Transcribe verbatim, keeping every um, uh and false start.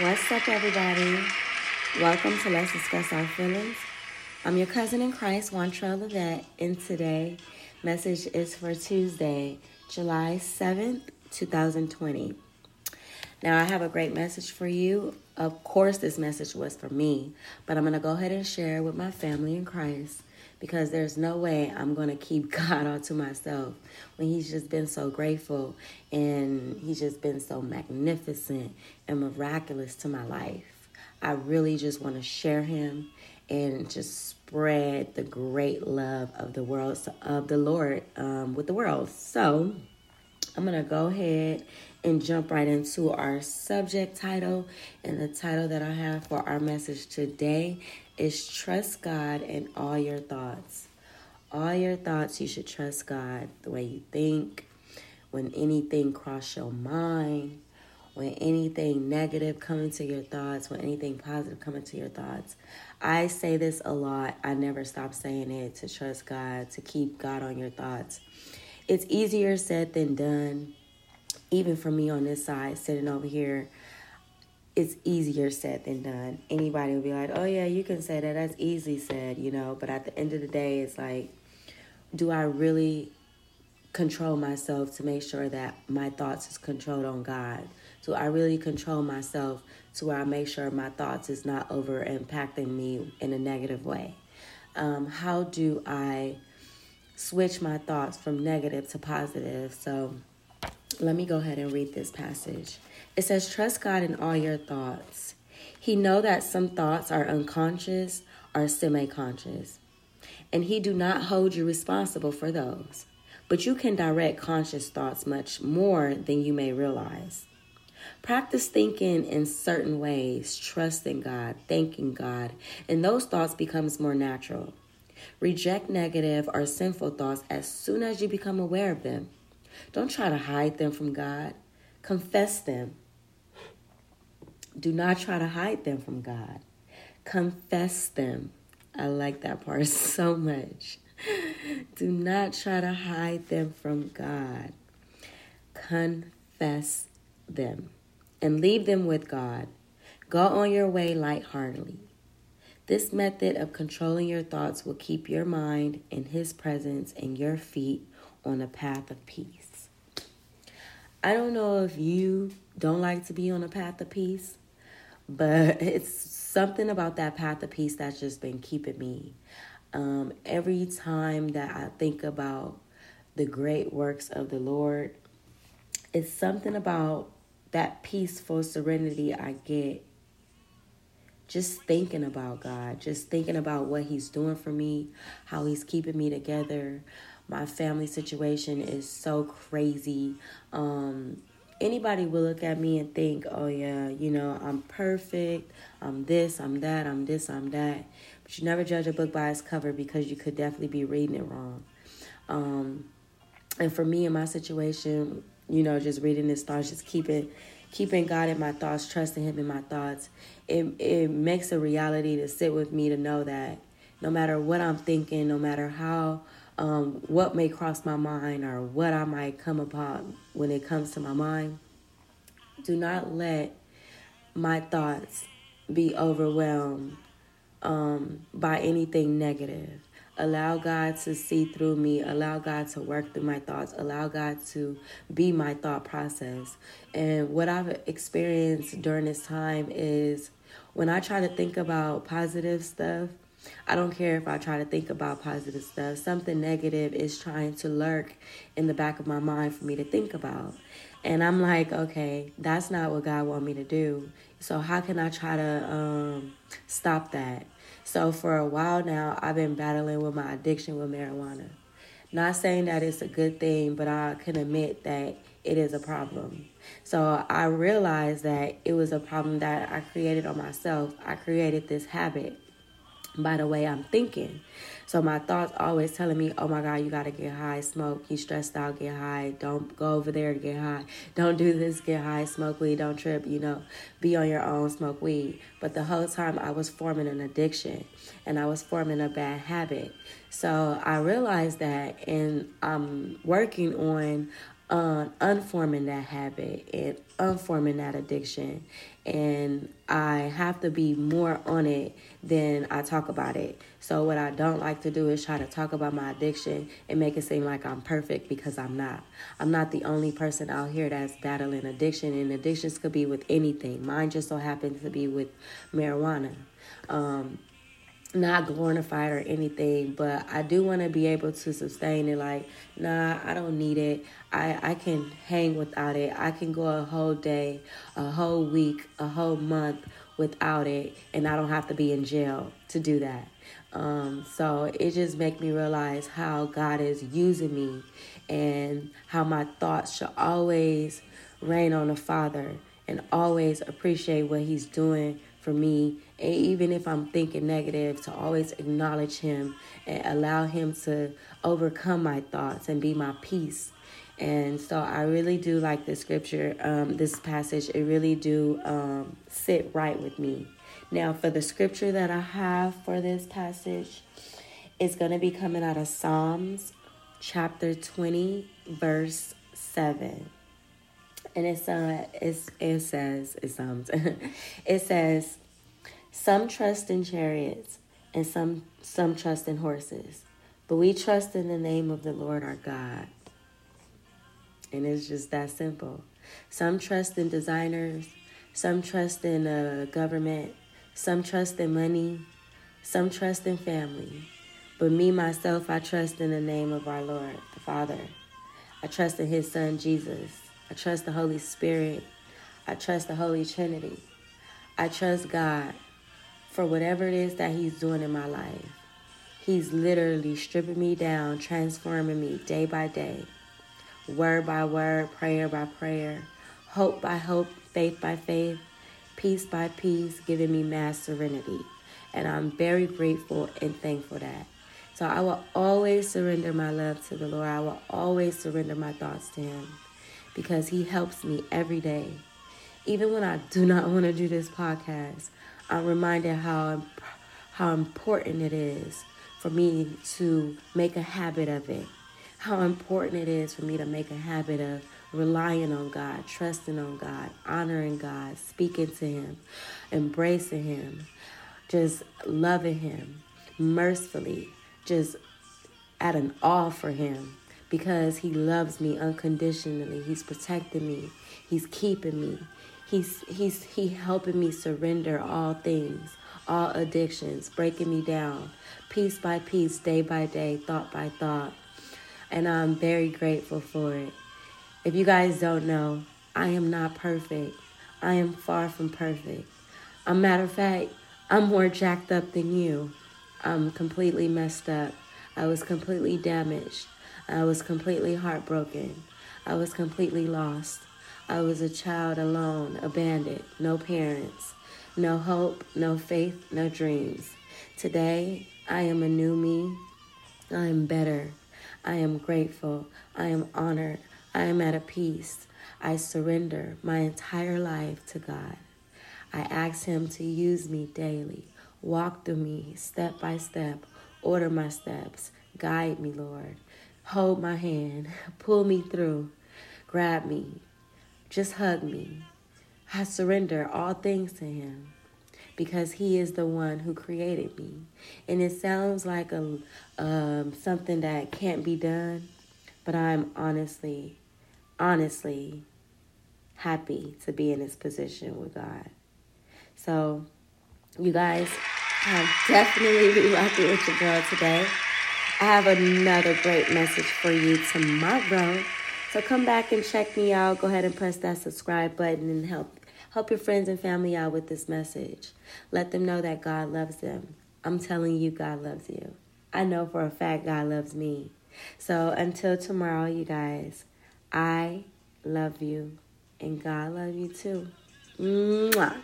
What's up, everybody? Welcome to Let's Discuss Our Feelings. I'm your cousin in Christ, Wantrell LeVette, and today's message is for Tuesday, July seventh, twenty twenty. Now, I have a great message for you. Of course, this message was for me, but I'm going to go ahead and share it with my family in Christ because there's no way I'm going to keep God all to myself when he's just been so grateful and he's just been so magnificent and miraculous to my life. I really just want to share him and just spread the great love of the world, of the Lord um, with the world. So I'm going to go ahead and jump right into our subject title. And the title that I have for our message today is Trust God in All Your Thoughts. All your thoughts, you should trust God. The way you think, when anything crosses your mind, when anything negative comes to your thoughts, when anything positive comes to your thoughts. I say this a lot. I never stop saying it, to trust God, to keep God on your thoughts. It's easier said than done. Even for me on this side, sitting over here, it's easier said than done. Anybody will be like, oh, yeah, you can say that. That's easy said, you know. But at the end of the day, it's like, do I really control myself to make sure that my thoughts is controlled on God? Do I really control myself to where I make sure my thoughts is not over impacting me in a negative way? Um, how do I switch my thoughts from negative to positive? So let me go ahead and read this passage. It says, trust God in all your thoughts. He know that some thoughts are unconscious or semi-conscious, and he do not hold you responsible for those. But you can direct conscious thoughts much more than you may realize. Practice thinking in certain ways, trusting God, thanking God, and those thoughts becomes more natural. Reject negative or sinful thoughts as soon as you become aware of them. Don't try to hide them from God. Confess them. Do not try to hide them from God. Confess them. I like that part so much. Do not try to hide them from God. Confess them and leave them with God. Go on your way lightheartedly. This method of controlling your thoughts will keep your mind in his presence and your feet on a path of peace. I don't know if you don't like to be on a path of peace, but it's something about that path of peace that's just been keeping me. Um, every time that I think about the great works of the Lord, it's something about that peaceful serenity I get. Just thinking about God, just thinking about what he's doing for me, how he's keeping me together. My family situation is so crazy. Um, anybody will look at me and think, oh, yeah, you know, I'm perfect. I'm this, I'm that, I'm this, I'm that. But you never judge a book by its cover because you could definitely be reading it wrong. Um, and for me in my situation, you know, just reading this thought, just keeping Keeping God in my thoughts, trusting him in my thoughts, it it makes a reality to sit with me to know that no matter what I'm thinking, no matter how, um, what may cross my mind or what I might come upon when it comes to my mind, do not let my thoughts be overwhelmed um, by anything negative. Allow God to see through me. Allow God to work through my thoughts. Allow God to be my thought process. And what I've experienced during this time is when I try to think about positive stuff, I don't care if I try to think about positive stuff. Something negative is trying to lurk in the back of my mind for me to think about. And I'm like, okay, that's not what God wants me to do. So how can I try to um, stop that? So for a while now, I've been battling with my addiction with marijuana. Not saying that it's a good thing, but I can admit that it is a problem. So I realized that it was a problem that I created on myself. I created this habit by the way I'm thinking. So my thoughts always telling me, oh my God, you got to get high, smoke. You stressed out, get high. Don't go over there, get high. Don't do this, get high, smoke weed, don't trip, you know, be on your own, smoke weed. But the whole time I was forming an addiction and I was forming a bad habit. So I realized that and I'm working on uh, unforming that habit and unforming that addiction. and I have to be more on it than I talk about it. So what I don't like to do is try to talk about my addiction and make it seem like I'm perfect, because I'm not. I'm not the only person out here that's battling addiction, and addictions could be with anything. Mine just so happens to be with marijuana. Um, not glorified or anything, but I do want to be able to sustain it. Like, nah, I don't need it. I, I can hang without it. I can go a whole day, a whole week, a whole month without it, and I don't have to be in jail to do that. Um, so it just make me realize how God is using me and how my thoughts should always rain on the Father and always appreciate what he's doing for me. And even if I'm thinking negative, to always acknowledge him and allow him to overcome my thoughts and be my peace. And so I really do like this scripture, um, this passage. It really do um, sit right with me. Now, for the scripture that I have for this passage, it's going to be coming out of Psalms chapter twenty, verse seven. And it's, uh, it's, it says, it sounds, it says, "Some trust in chariots and some, some trust in horses, but we trust in the name of the Lord our God." And it's just that simple. Some trust in designers, some trust in uh, government, some trust in money, some trust in family. But me, myself, I trust in the name of our Lord, the Father. I trust in his son, Jesus. I trust the Holy Spirit. I trust the Holy Trinity. I trust God for whatever it is that he's doing in my life. He's literally stripping me down, transforming me day by day, word by word, prayer by prayer, hope by hope, faith by faith, piece by piece, giving me mass serenity. And I'm very grateful and thankful that. So I will always surrender my love to the Lord. I will always surrender my thoughts to him, because he helps me every day. Even when I do not want to do this podcast, I'm reminded how, how important it is for me to make a habit of it. How important it is for me to make a habit of relying on God, trusting on God, honoring God, speaking to him, embracing him, just loving him mercifully, just at an awe for him. Because he loves me unconditionally. He's protecting me. He's keeping me. He's he's he helping me surrender all things, all addictions, breaking me down, piece by piece, day by day, thought by thought. And I'm very grateful for it. If you guys don't know, I am not perfect. I am far from perfect. As a matter of fact, I'm more jacked up than you. I'm completely messed up. I was completely damaged. I was completely heartbroken. I was completely lost. I was a child alone, abandoned, no parents, no hope, no faith, no dreams. Today, I am a new me. I am better. I am grateful. I am honored. I am at a peace. I surrender my entire life to God. I ask him to use me daily, walk through me step by step, order my steps, guide me, Lord. Hold my hand, pull me through, grab me, just hug me. I surrender all things to him, because he is the one who created me. And it sounds like a um, something that can't be done, but I'm honestly, honestly happy to be in this position with God. So you guys have definitely been rocking with your girl today. I have another great message for you tomorrow. So come back and check me out. Go ahead and press that subscribe button and help help your friends and family out with this message. Let them know that God loves them. I'm telling you, God loves you. I know for a fact God loves me. So until tomorrow, you guys, I love you and God love you too. Mwah.